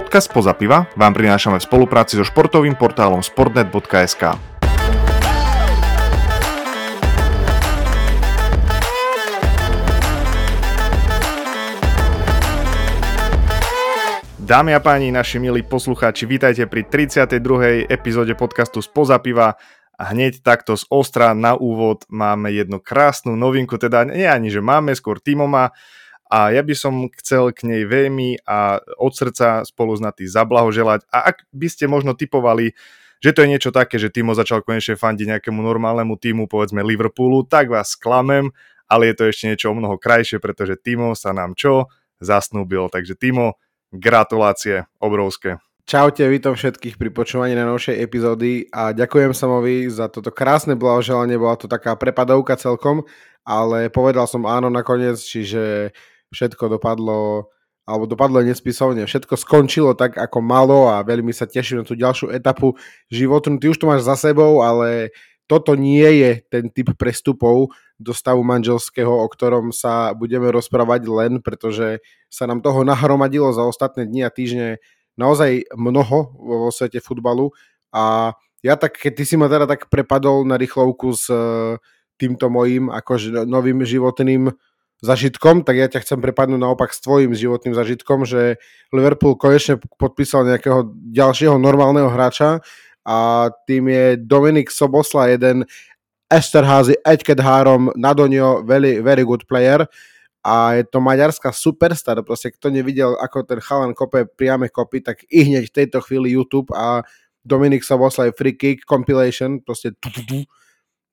Podcast Spoza piva vám prinášame v spolupráci so športovým portálom Sportnet.sk. Dámy a páni, naši milí poslucháči, vítajte pri 32. epizóde podcastu Spoza piva. A hneď takto z ostra na úvod máme jednu krásnu novinku, teda nie ani, že máme, skôr Timo má. A ja by som chcel k nej veľmi a od srdca spolu s Naty zablahoželať. A ak by ste možno tipovali, že to je niečo také, že Timo začal konečne fandiť nejakému normálnemu tímu, povedzme Liverpoolu, tak vás sklamem, ale je to ešte niečo o mnoho krajšie, pretože Timo sa nám čo? Zasnúbil. Takže Timo, gratulácie obrovské. Čaute, vítam všetkých pri počúvaní na novšej epizódy a ďakujem Samovi za toto krásne blahoželanie, bola to taká prepadovka celkom, ale povedal som áno nakoniec, čiže všetko dopadlo, alebo dopadlo nespisovne, všetko skončilo tak, ako malo a veľmi sa teším na tú ďalšiu etapu životnú. Ty už to máš za sebou, ale toto nie je ten typ prestupov do stavu manželského, o ktorom sa budeme rozprávať len, pretože sa nám toho nahromadilo za ostatné dni a týždne naozaj mnoho vo svete futbalu a ja tak, keď ty si ma teda tak prepadol na rýchlovku s týmto mojím akože novým životným zažitkom, tak ja ťa chcem prepadnúť naopak s tvojím životným zažitkom, že Liverpool konečne podpísal nejakého ďalšieho normálneho hráča a tým je Dominik Szoboszlai, jeden Esterházy Eďkedhárom na Donio, very good player. A je to maďarská superstar, proste kto nevidel, ako ten chalan kope priame kopy, tak i hneď v tejto chvíli YouTube a Dominik Szoboszlai free kick compilation, proste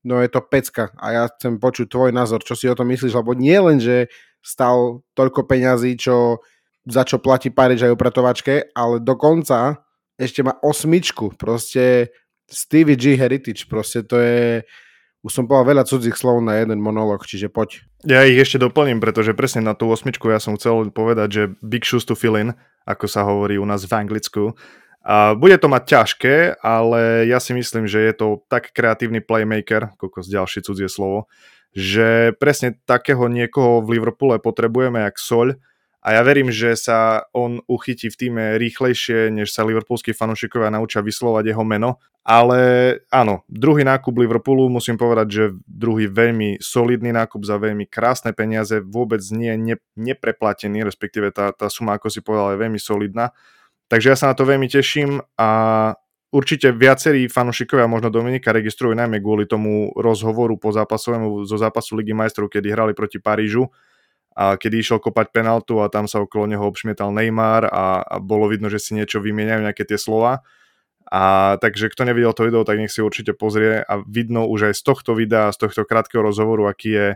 no je to pecka a ja chcem počuť tvoj názor, čo si o tom myslíš, lebo nie len, že stal toľko peňazí, za čo platí Paríž aj upratovačke, ale dokonca ešte má 8, proste Stevie G heritage, proste to je... Už som povedal veľa cudzích slov na jeden monológ, čiže poď. Ja ich ešte doplním, pretože presne na tú 8 ja som chcel povedať, že big shoes to fill in, ako sa hovorí u nás v Anglicku. A bude to mať ťažké, ale ja si myslím, že je to tak kreatívny playmaker, kokos ďalšie cudzie slovo, že presne takého niekoho v Liverpoole potrebujeme jak soľ a ja verím, že sa on uchytí v týme rýchlejšie, než sa liverpoolskí fanúšikovia naučia vyslovať jeho meno. Ale áno, druhý nákup Liverpoolu, musím povedať, že druhý veľmi solidný nákup za veľmi krásne peniaze, vôbec nie nepreplatený, respektíve tá suma, ako si povedal, je veľmi solidná. Takže ja sa na to veľmi teším a určite viacerí fanúšikovia možno Dominika registrujú najmä kvôli tomu rozhovoru po zápasovému zo zápasu Ligy majstrov, kedy hrali proti Parížu a kedy išiel kopať penaltu a tam sa okolo neho obšmietal Neymar a bolo vidno, že si niečo vymieňajú, nejaké tie slova. A takže kto nevidel to video, tak nech si určite pozrie a vidno už aj z tohto videa, z tohto krátkeho rozhovoru, aký je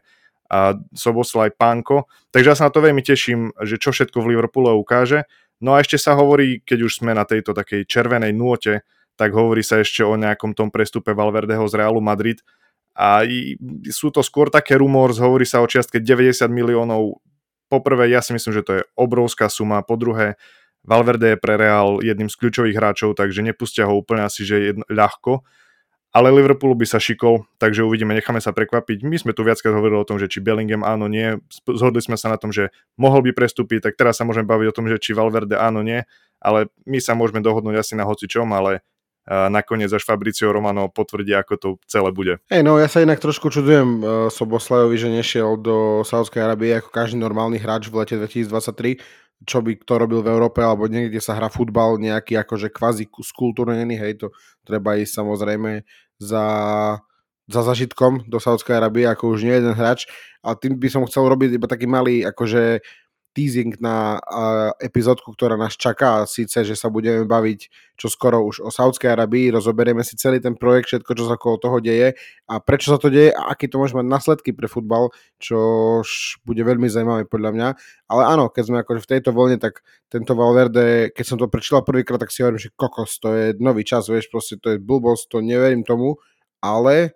Szoboszlai pánko. Takže ja sa na to veľmi teším, že čo všetko v Liverpoole ukáže. No a ešte sa hovorí, keď už sme na tejto takej červenej nôte, tak hovorí sa ešte o nejakom tom prestupe Valverdeho z Realu Madrid. A sú to skôr také rumors, hovorí sa o čiastke 90 miliónov. Poprvé, ja si myslím, že to je obrovská suma. Po druhé, Valverde je pre Real jedným z kľúčových hráčov, takže nepustia ho úplne asi, že ľahko. Ale Liverpoolu by sa šikol, takže uvidíme, necháme sa prekvapiť. My sme tu viackrát hovorili o tom, že či Bellingham áno, nie. Zhodli sme sa na tom, že mohol by prestúpiť, tak teraz sa môžeme baviť o tom, že či Valverde áno, nie. Ale my sa môžeme dohodnúť asi na hocičom, ale nakoniec až Fabricio Romano potvrdí, ako to celé bude. Ja sa inak trošku čudujem Szoboszlaiovi, že nešiel do Saúdskej Arábie ako každý normálny hráč v lete 2023, čo by kto robil v Európe, alebo niekde sa hrá futbal nejaký akože kvázi skultúrnený, hej, to treba ísť samozrejme za zažitkom do Saúdskej Arábie, ako už nie jeden hráč, a tým by som chcel robiť iba taký malý akože teasing na epizódku, ktorá nás čaká, síce, že sa budeme baviť čoskoro už o Saúdskej Arabii, rozoberieme si celý ten projekt, všetko, čo sa okolo toho deje a prečo sa to deje a aké to môže mať následky pre futbal, čo bude veľmi zaujímavé podľa mňa. Ale áno, keď sme akože v tejto voľne, tak tento Valverde, keď som to prečítal prvýkrát, tak si hovorím, že kokos, to je nový čas, vieš, proste to je blbosť, to neverím tomu, ale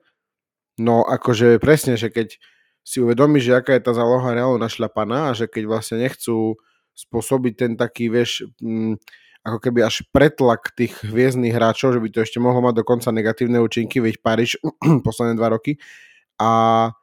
no akože presne, že keď si uvedomí, že aká je tá záloha Reálu našľapaná a že keď vlastne nechcú spôsobiť ten taký, vieš, ako keby až pretlak tých hviezdnych hráčov, že by to ešte mohlo mať dokonca negatívne účinky, veď Paríž posledné 2 roky. A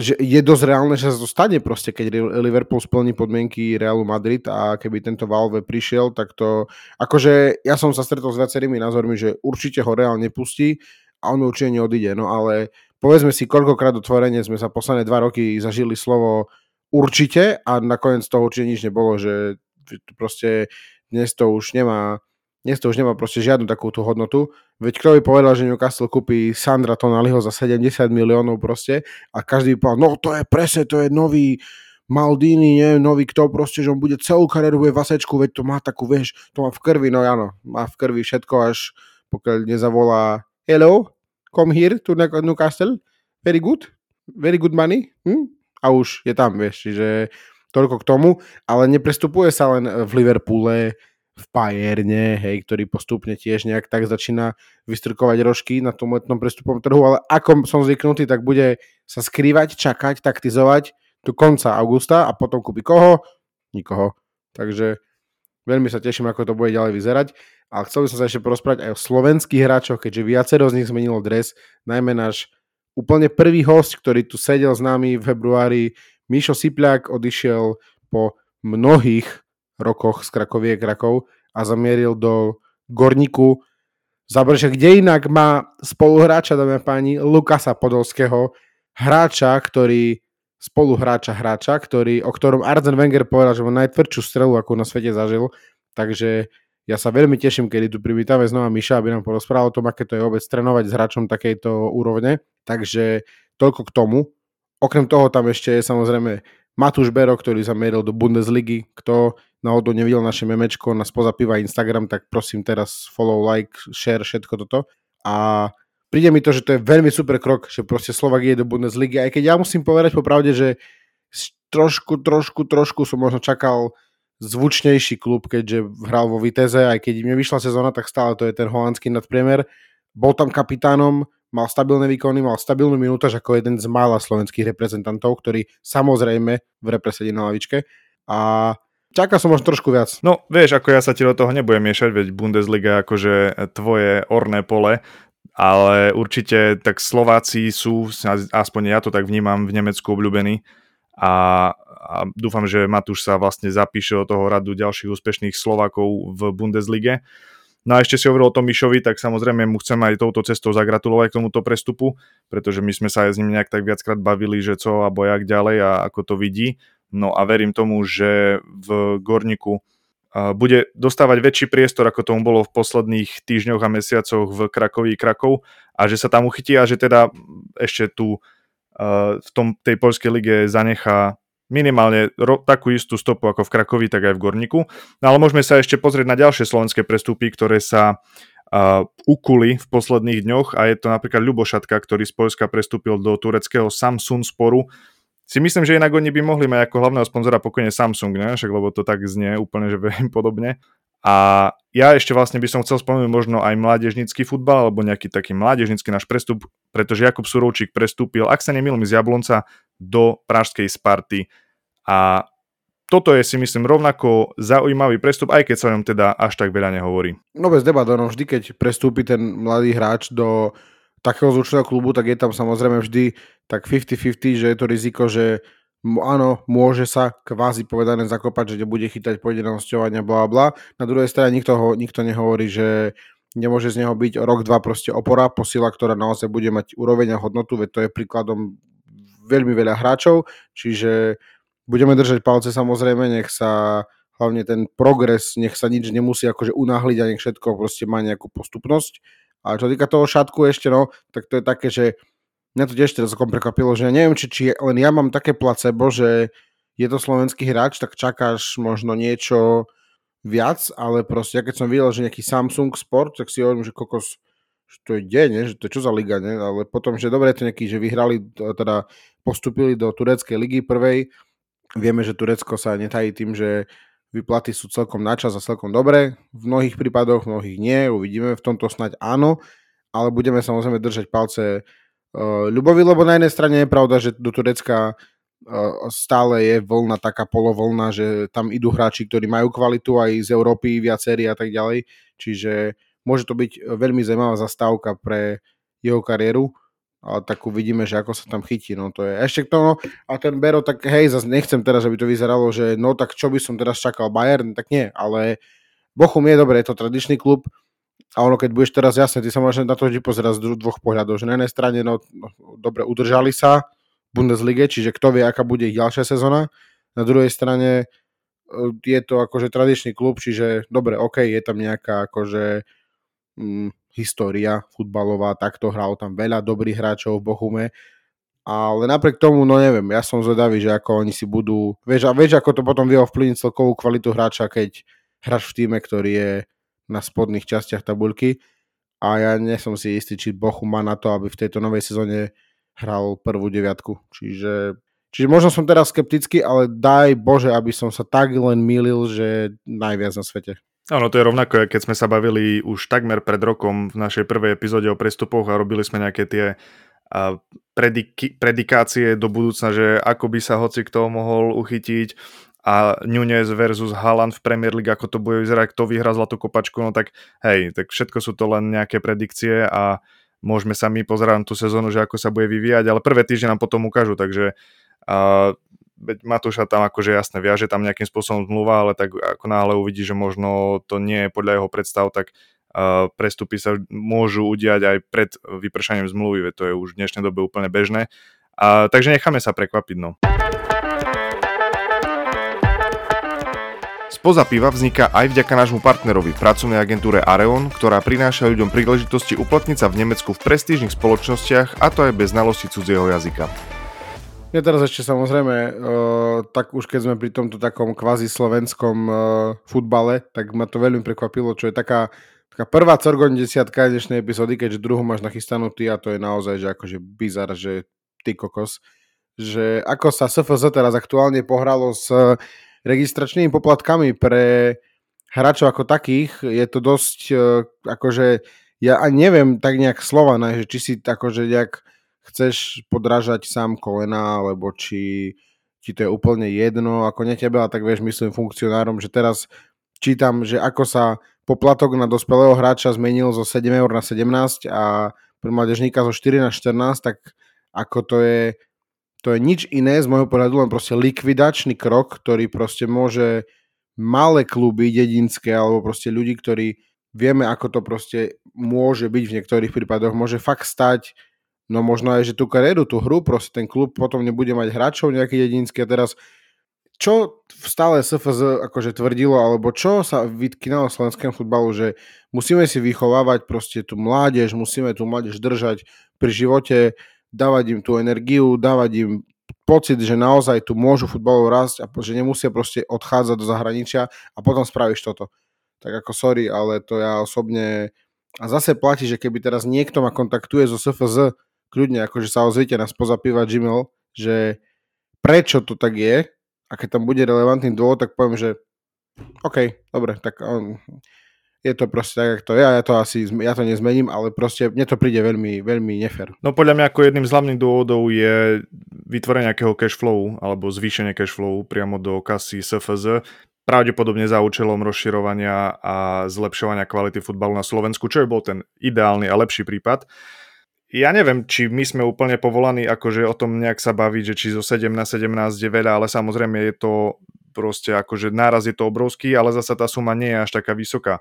že je dosť reálne, že sa to stane proste, keď Liverpool splní podmienky Realu Madrid a keby tento Valve prišiel, tak to, akože ja som sa stretol s viacerými názormi, že určite ho Real nepustí a on určite neodíde, no ale povedzme si, koľkokrát otvorene sme sa posledné 2 roky zažili slovo určite a nakoniec toho určite nič nebolo, že proste dnes to už nemá proste žiadnu takúto hodnotu. Veď kto by povedal, že Newcastle kúpi Sandra Tonaliho za 70 miliónov proste a každý by povedal, no to je presne, to je nový Maldini, nie, nový kto proste, že on bude celú kariéru v vasečku, veď to má takú, vieš, to má v krvi, no áno, má v krvi všetko, až pokiaľ nezavolá hello, come here to Newcastle, very good money, a už je tam, vieš, čiže toľko k tomu, ale neprestupuje sa len v Liverpoole, v Bayerne, hej, ktorý postupne tiež nejak tak začína vystrkovať rožky na tom letnom prestupom trhu, ale ako som zvyknutý, tak bude sa skrývať, čakať, taktizovať do konca augusta a potom kúpi koho? Nikoho. Takže veľmi sa teším, ako to bude ďalej vyzerať. A chcel by som sa ešte porozprávať aj o slovenských hráčoch, keďže viacero z nich zmenilo dres, najmä náš úplne prvý host, ktorý tu sedel s nami v februári, Mišo Sipľak, odišiel po mnohých rokoch z Cracovie Krakov a zamieril do Górniku Zabrze, kde inak má spoluhráča, dámy a páni, Lukáša Podolského, hráča, o ktorom Arsene Wenger povedal, že má najtvrdšiu strelu, akú na svete zažil, takže ja sa veľmi teším, kedy tu privítame znova Miša, aby nám porozprával o tom, aké to je vôbec trénovať s hráčom takejto úrovne, takže toľko k tomu. Okrem toho tam ešte je samozrejme Matúš Bero, ktorý zamieril do Bundesligy. Kto náhodou nevidel naše memečko na Spoza piva Instagram, tak prosím teraz follow, like, share, všetko toto. A príde mi to, že to je veľmi super krok, že proste Slovák je do Bundesligy. Aj keď ja musím povedať popravde, že trošku som možno čakal zvučnejší klub, keďže hral vo Vitesse. Aj keď mi vyšla sezóna, tak stále to je ten holandský nadpriemer. Bol tam kapitánom, mal stabilné výkony, mal stabilnú minútaž ako jeden z mála slovenských reprezentantov, ktorý samozrejme v repre sedí na lavičke a čakal som možno trošku viac. No vieš, ako ja sa ti do toho nebudem miešať, veď Bundesliga je akože tvoje orné pole, ale určite tak Slováci sú, aspoň ja to tak vnímam, v Nemecku obľúbení a dúfam, že Matúš sa vlastne zapíše do toho radu ďalších úspešných Slovákov v Bundeslige. No a ešte si hovoril o tom Mišovi, tak samozrejme mu chcem aj touto cestou zagratulovať k tomuto prestupu, pretože my sme sa aj s ním nejak tak viackrát bavili, že co alebo jak ďalej a ako to vidí. No a verím tomu, že v Górniku bude dostávať väčší priestor, ako tomu bolo v posledných týždňoch a mesiacoch v Cracovii Kraków a že sa tam uchytí a že teda ešte tu v tej poľskej lige zanechá minimálne takú istú stopu ako v Krakovi, tak aj v Górniku. No ale môžeme sa ešte pozrieť na ďalšie slovenské prestupy, ktoré sa ukuli v posledných dňoch a je to napríklad Ľuboš Šatka, ktorý z Poľska prestúpil do tureckého Samsunsporu. Si myslím, že inak oni by mohli mať ako hlavného sponzora pokojne Samsung, ne? Však lebo to tak znie úplne, že veľmi podobne. A ja ešte vlastne by som chcel spomenúť možno aj mládežnícky futbal alebo nejaký taký mládežnícky náš prestup, pretože Jakub Surovčík prestúpil, ak sa nemýlim, z Jablonca do Pražskej Sparty. A toto je si myslím rovnako zaujímavý prestup, aj keď sa o ňom teda až tak veľa nehovorí. No bez debat, no vždy keď prestúpi ten mladý hráč do takého zvučného klubu, tak je tam samozrejme vždy tak 50-50, že je to riziko, že áno, môže sa kvázi povedané zakopať, že nebude chytať, pôjde na hosťovania, blablabla. Na druhej strane nikto nehovorí, že nemôže z neho byť rok, dva proste opora, posila, ktorá naozaj bude mať úroveň a hodnotu, veď to je príkladom veľmi veľa hráčov, čiže budeme držať palce samozrejme, nech sa hlavne ten progres, nech sa nič nemusí akože unáhliť a nech všetko proste má nejakú postupnosť. A čo týka toho Šatku ešte, no, tak to je také, že mňa to tiež teraz prekvapilo, že ja neviem, či len ja mám také placebo, že je to slovenský hráč, tak čakáš možno niečo viac, ale proste, ja keď som videl, že nejaký Samsunspor, tak si hovorím, že kokos, že to je deň, že to je čo za liga, ne? Ale potom, že dobre, to nejaký, že vyhrali, teda postúpili do tureckej ligy prvej. Vieme, že Turecko sa netají tým, že výplaty sú celkom načas a celkom dobre. V mnohých prípadoch, mnohých nie, uvidíme, v tomto snáď áno, ale budeme samozrejme držať palce Ľubovi, lebo na jednej strane je pravda, že do Turecka stále je vlna, taká polovlna, že tam idú hráči, ktorí majú kvalitu aj z Európy, viacerí a tak ďalej, čiže môže to byť veľmi zaujímavá zastávka pre jeho kariéru ale tak uvidíme, že ako sa tam chytí, no to je ešte k tomu, a ten Bero, tak hej, zase nechcem teraz, aby to vyzeralo, že no tak čo by som teraz čakal Bayern, tak nie, ale Bochum je dobré, je to tradičný klub a ono, keď budeš teraz, jasne, ty sa môžeš na to vždy pozerať z dvoch pohľadov, že na jednej strane, no dobre, udržali sa v Bundeslige, čiže kto vie, aká bude ich ďalšia sezóna, na druhej strane je to akože tradičný klub, čiže dobre, okej, je tam nejaká akože história futbalová, takto hral tam veľa dobrých hráčov v Bochume, ale napriek tomu, no neviem, ja som zvedavý, že ako oni si budú, vieš ako to potom vie ovplyvniť celkovú kvalitu hráča, keď hráš v týme, ktorý je na spodných častiach tabuľky, a ja nie som si istý, či Bochum má na to, aby v tejto novej sezóne hral prvú deviatku, čiže možno som teraz skeptický, ale daj Bože, aby som sa tak len mýlil, že najviac na svete. Áno, to je rovnako, keď sme sa bavili už takmer pred rokom v našej prvej epizóde o prestupoch a robili sme nejaké tie predikácie do budúcna, že ako by sa hoci kto mohol uchytiť a Núñez versus Haaland v Premier League, ako to bude vyzerať, kto vyhrá zlatú kopačku, no tak hej, tak všetko sú to len nejaké predikcie a môžeme sa my pozerať na tú sezónu, že ako sa bude vyvíjať, ale prvé týždne nám potom ukážu, takže Matúša tam akože jasné viaže tam nejakým spôsobom zmluva, ale tak ako náhle uvidí, že možno to nie je podľa jeho predstav, tak prestupy sa môžu udiať aj pred vypršaním zmluvy, to je už v dnešnej dobe úplne bežné, takže necháme sa prekvapiť. No. Spoza piva vzniká aj vďaka nášmu partnerovi, pracovnej agentúre Areon, ktorá prináša ľuďom príležitosti uplatniť sa v Nemecku v prestížnych spoločnostiach, a to aj bez znalosti cudzieho jazyka. Ja teraz ešte samozrejme, tak už keď sme pri tomto takom kvázi slovenskom futbale, tak ma to veľmi prekvapilo, čo je taká prvá Corgoň desiatka dnešnej epizódy, keďže druhú máš nachystanú ty, a to je naozaj, že akože bizar, že ty kokos, že ako sa SFZ teraz aktuálne pohralo s registračnými poplatkami pre hráčov ako takých, je to dosť, akože ja neviem tak nejak Slovana, že či si akože nejak chceš podrážať sám kolena, alebo či ti to je úplne jedno, ako ne tebe, tak vieš, myslím funkcionárom, že teraz čítam, že ako sa poplatok na dospelého hráča zmenil zo 7 € na 17 a pre mládežníka zo 4 na 14, tak ako to je nič iné z môjho pohľadu, len proste likvidačný krok, ktorý proste môže malé kluby dedinské, alebo proste ľudí, ktorí vieme, ako to proste môže byť v niektorých prípadoch, môže fakt stať. No možno aj, že tú kariéru, tú hru, proste ten klub potom nebude mať hráčov nejaký jedinský. A teraz, čo stále SFZ akože tvrdilo, alebo čo sa vytknalo slovenskému futbalu, že musíme si vychovávať proste tú mládež, musíme tú mládež držať pri živote, dávať im tú energiu, dávať im pocit, že naozaj tu môžu futbalov rásť a že nemusia proste odchádzať do zahraničia a potom spravíš toto. Tak ako sorry, ale to ja osobne... A zase platí, že keby teraz niekto ma kontaktuje zo SFZ, kľudne, akože sa ozvite na Spoza piva Gmail, že prečo to tak je, a keď tam bude relevantný dôvod, tak poviem, že OK, dobre, tak je to proste tak, ako to je, a ja to nezmením, ale proste mne to príde veľmi, veľmi nefér. No podľa mňa ako jedným z hlavných dôvodov je vytvorenie nejakého cashflowu, alebo zvýšenie cashflowu priamo do kasy SFZ, pravdepodobne za účelom rozširovania a zlepšovania kvality futbalu na Slovensku, čo je bol ten ideálny a lepší prípad. Ja neviem, či my sme úplne povolaní akože o tom nejak sa baviť, že či zo 7 na 17 je veľa, ale samozrejme je to proste akože náraz je to obrovský, ale zasa tá suma nie je až taká vysoká.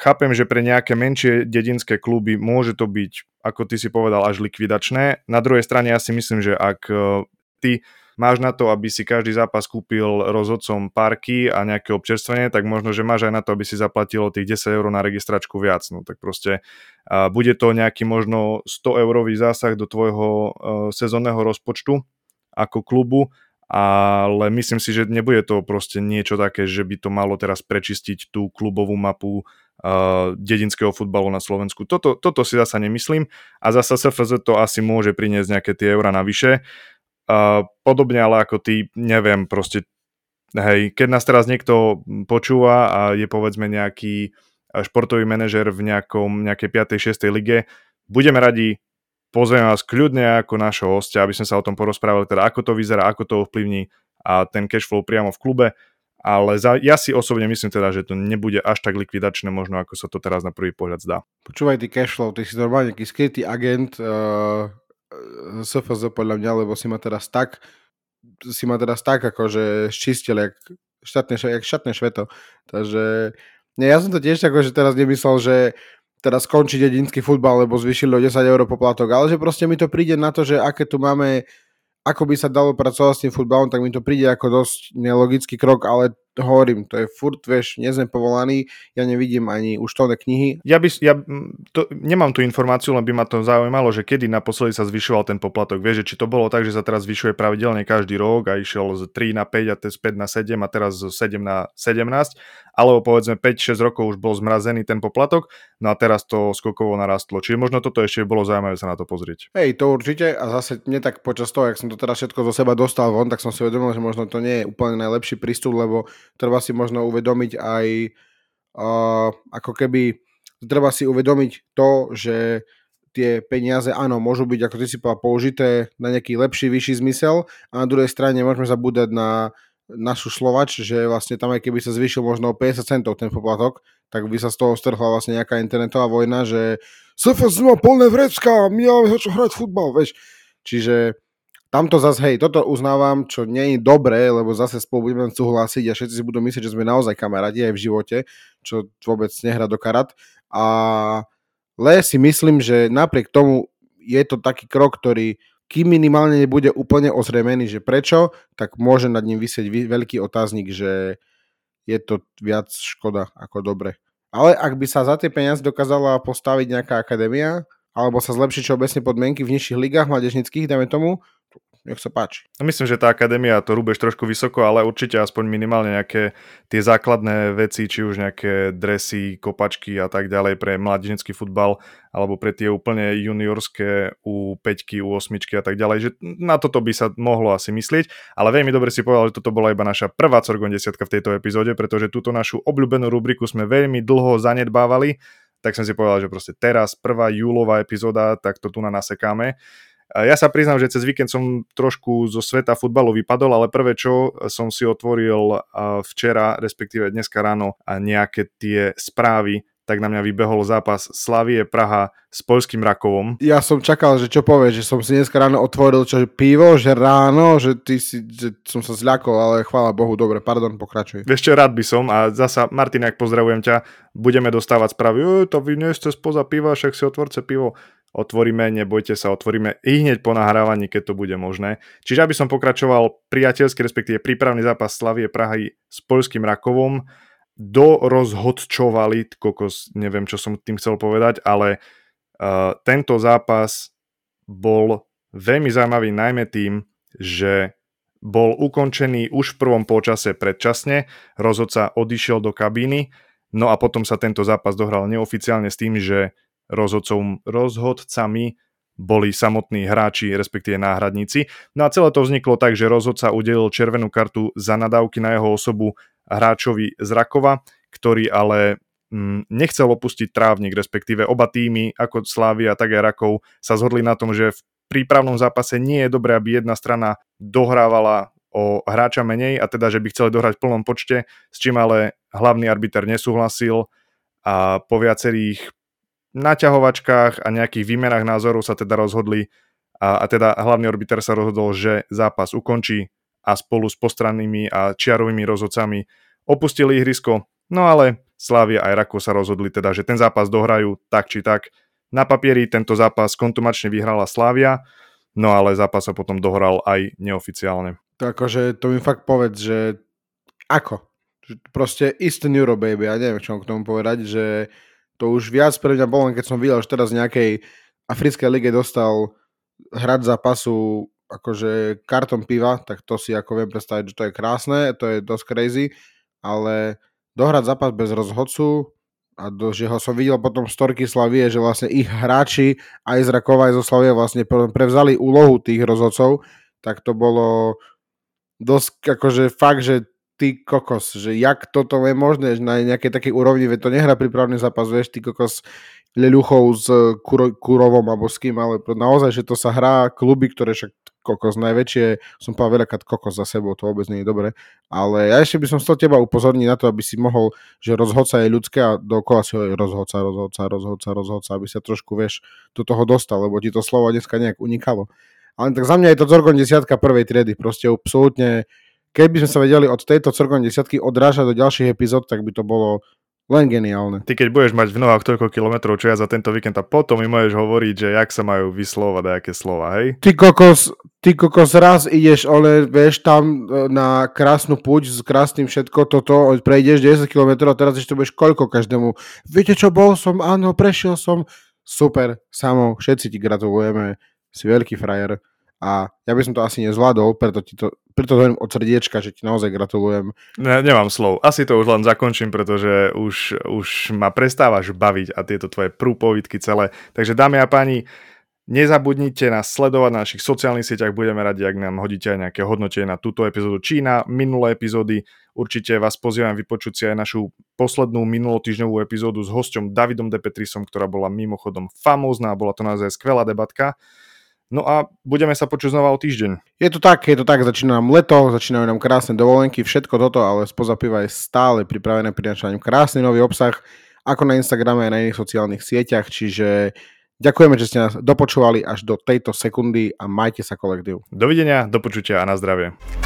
Chápem, že pre nejaké menšie dedinské kluby môže to byť, ako ty si povedal, až likvidačné. Na druhej strane ja si myslím, že ak ty máš na to, aby si každý zápas kúpil rozhodcom parky a nejaké občerstvenie, tak možno, že máš aj na to, aby si zaplatilo tých 10 € na registračku viac. No tak proste bude to nejaký možno 100 € zásah do tvojho sezónneho rozpočtu ako klubu, ale myslím si, že nebude to proste niečo také, že by to malo teraz prečistiť tú klubovú mapu dedinského futbalu na Slovensku. Toto si zasa nemyslím a zasa SFZ to asi môže priniesť nejaké tie eurá navyše. Podobne ale ako ty, neviem, proste, hej, keď nás teraz niekto počúva a je povedzme nejaký športový manažer v nejakej 5. 6. lige, budeme radi, pozveme vás kľudne ako našho hostia, aby sme sa o tom porozprávali, teda ako to vyzerá, ako to ovplyvní a ten cashflow priamo v klube, ale ja si osobne myslím teda, že to nebude až tak likvidačné možno, ako sa to teraz na prvý pohľad zdá. Počúvaj, ty cashflow, ty si normálne nejaký skrytý agent, SFZ podľa mňa, lebo si ma teraz tak akože ščistil jak štátne šveto. Takže nie, ja som to tiež akože teraz nemyslel, že teraz skončí dedinský futbal, lebo zvýšili o 10 eur poplatok, ale že proste mi to príde na to, že aké tu máme, ako by sa dalo pracovať s tým futbalom, tak mi to príde ako dosť nelogický krok, ale hovorím, to je furt, vieš, nie sme povolaní, ja nevidím ani už tovné knihy. Nemám tú informáciu, len by ma to zaujímalo, že kedy naposledy sa zvyšoval ten poplatok. Vieš, že či to bolo tak, že sa teraz zvyšuje pravidelne každý rok a išiel z 3 na 5 a z 5 na 7 a teraz z 7 na 17, alebo povedzme 5-6 rokov už bol zmrazený ten poplatok, no a teraz to skokovo narastlo. Čiže možno toto ešte bolo zaujímavé sa na to pozrieť. Hej, to určite, a zase mne tak počas toho, jak som to teraz všetko zo seba dostal von, tak som si uvedomil, že možno to nie je úplne najlepší prístup, lebo treba si uvedomiť to, že tie peniaze, áno, môžu byť, ako ty si povedal, použité na nejaký lepší, vyšší zmysel a na druhej strane môžeme zabúdať na našu Slovač, že vlastne tam aj keby sa zvýšil možno o 50 centov ten poplatok, tak by sa z toho strhla vlastne nejaká internetová vojna, že SFZ má plné vrecká, my máme za čo hrať futbal, vieš. Čiže tamto zase, hej, toto uznávam, čo nie je dobré, lebo zase spolu budeme súhlasiť a všetci si budú myslieť, že sme naozaj kamaráti aj v živote, čo vôbec nehrá do karát. Ale si myslím, že napriek tomu je to taký krok, ktorý kým minimálne nebude úplne ozremený, že prečo, tak môže nad ním visieť veľký otáznik, že je to viac škoda ako dobre. Ale ak by sa za tie peniaze dokázala postaviť nejaká akadémia, alebo sa zlepšiť všeobecne podmienky v nižších ligách mládežnických, dajme tomu, nech sa páči. Myslím, že tá akadémia to rúbeš trošku vysoko, ale určite aspoň minimálne nejaké tie základné veci, či už nejaké dresy, kopačky a tak ďalej pre mládežnický futbal, alebo pre tie úplne juniorské U5, U8 a tak ďalej, že na toto by sa mohlo asi myslieť, ale veľmi dobre si povedal, že toto bola iba naša prvá Corgoň desiatka v tejto epizóde, pretože túto našu obľúbenú rubriku sme veľmi dlho zanedbávali, tak som si povedal, že proste teraz prvá júlová epizóda, tak to tu na nasekáme. Ja sa priznám, že cez víkend som trošku zo sveta futbalu vypadol, ale prvé, čo som si otvoril včera, respektíve dneska ráno a nejaké tie správy, tak na mňa vybehol zápas Slavie Praha s poľským Rakovom. Ja som čakal, že čo povieš, že som si dneska ráno otvoril čo, pivo, že ráno, že som sa zľakol, ale chvála Bohu, dobre, pardon, pokračuj. Ešte rád by som a zasa, Martin, ak pozdravujem ťa, budeme dostávať správy, to vy nie ste spoza piva, však si otvorce pivo. Otvoríme, nebojte sa, otvoríme i hneď po nahrávaní, keď to bude možné. Čiže aby som pokračoval priateľský, respektíve prípravný zápas Slavie Prahy s poľským Rakovom, dorozhodčovali, kokos, neviem, čo som tým chcel povedať, ale tento zápas bol veľmi zaujímavý najmä tým, že bol ukončený už v prvom polčase predčasne, rozhodca odišiel do kabíny, no a potom sa tento zápas dohral neoficiálne s tým, že rozhodcami boli samotní hráči, respektíve náhradníci. No a celé to vzniklo tak, že rozhodca udelil červenú kartu za nadávky na jeho osobu hráčovi z Rakova, ktorý ale nechcel opustiť trávnik, respektíve oba týmy, ako Slavia, tak aj Rakov, sa zhodli na tom, že v prípravnom zápase nie je dobré, aby jedna strana dohrávala o hráča menej, a teda, že by chceli dohrať v plnom počte, s čím ale hlavný arbiter nesúhlasil a po viacerých naťahovačkách a nejakých výmenách názorov sa teda rozhodli a teda hlavný arbiter sa rozhodol, že zápas ukončí a spolu s postrannými a čiarovými rozhodcami opustili ihrisko. No ale Slavia aj Rakov sa rozhodli teda, že ten zápas dohrajú tak či tak. Na papieri tento zápas kontumačne vyhrala Slavia, no ale zápas sa potom dohral aj neoficiálne. Takže to mi fakt povedz, že ako? Proste Eastern Euro, baby, ja neviem, čo mám k tomu povedať, že to už viac pre mňa bolo, keď som videl, že teraz v nejakej africkej lige dostal hrať zápasu akože kartom piva, tak to si ako viem predstaviť, že to je krásne, to je dosť crazy, ale dohrať zápas bez rozhodcu a že ho som videl potom v storky Slavie, že vlastne ich hráči aj z Rakova, aj zo Slavie vlastne prevzali úlohu tých rozhodcov, tak to bolo dosť akože fakt, že ty kokos, že jak toto je možné, že na nejakej takej úrovni, veď to nehrá prípravný zápas, vieš, ty kokos Leluchov s Kurovom alebo s kým, ale naozaj, že to sa hrá kluby, ktoré však kokos, najväčšie, som povedal veľakrát kokos za sebou, to vôbec nie je dobre, ale ja ešte by som chcel teba upozorniť na to, aby si mohol, že rozhodca je ľudské a dookola si ho rozhodca, aby sa trošku, vieš, do toho dostal, lebo ti to slovo dneska nejak unikalo. Ale tak za mňa je to Corgoň desiatka prvej triedy, proste absolútne, keby sme sa vedeli od tejto Corgoň desiatky odrážať do ďalších epizód, tak by to bolo len geniálne. Ty keď budeš mať v nohách toľko kilometrov, čo ja za tento víkend, a potom mi môžeš hovoriť, že jak sa majú vyslovať a aké slova, hej? Ty kokos, raz ideš, ale vieš, tam na krásnu púť s krásnym všetko toto, prejdeš 10 kilometrov a teraz ešte budeš koľko každému. Viete čo, bol som, áno, prešiel som. Super, Samo, všetci ti gratulujeme, si veľký frajer. A ja by som to asi nezvládol, preto hovorím od srdiečka, že ti naozaj gratulujem. Nemám slov. Asi to už len zakončím, pretože už ma prestávaš baviť a tieto tvoje prúpovidky celé. Takže dámy a páni, nezabudnite nás sledovať na našich sociálnych sieťach. Budeme radi, ak nám hodíte aj nejaké hodnotenie na túto epizódu či na minulé epizódy. Určite vás pozývam vypočuť si aj našu poslednú minulotýždňovú epizódu s hosťom Davidom De Petrisom, ktorá bola mimochodom famózna, bola to naozaj skvelá debatka. No a budeme sa počuť znova o týždeň. Je to tak, začína nám leto, začínajú nám krásne dovolenky, všetko toto, ale Spoza piva je stále pripravené prinášať nám krásny nový obsah, ako na Instagrame a na iných sociálnych sieťach, čiže ďakujeme, že ste nás dopočúvali až do tejto sekundy a majte sa kolektív. Dovidenia, do počutia a na zdravie.